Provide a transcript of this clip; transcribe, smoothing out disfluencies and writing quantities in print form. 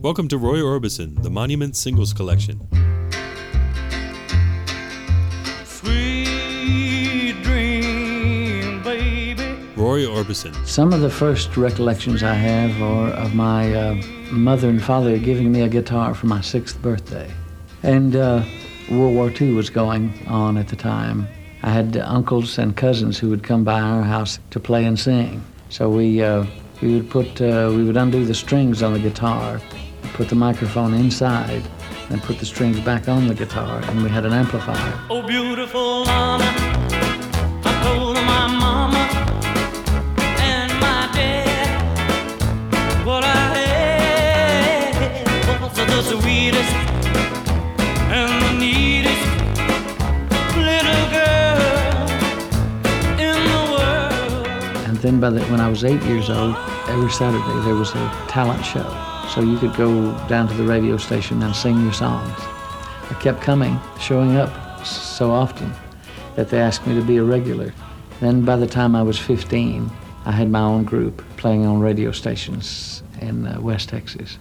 Welcome to Roy Orbison, the Monument Singles Collection. Sweet dream, baby. Roy Orbison. Some of the first recollections I have are of my mother and father giving me a guitar for my 6th birthday. And World War II was going on at the time. I had uncles and cousins who would come by our house to play and sing. So we would undo the strings on the guitar, put the microphone inside, and put the strings back on the guitar, and we had an amplifier. Oh, beautiful mama, I told my mama and my dad what I had was the sweetest and the neatest little girl in the world. And then when I was 8 years old, every Saturday there was a talent show. So you could go down to the radio station and sing your songs. I kept showing up so often that they asked me to be a regular. Then by the time I was 15, I had my own group playing on radio stations in West Texas.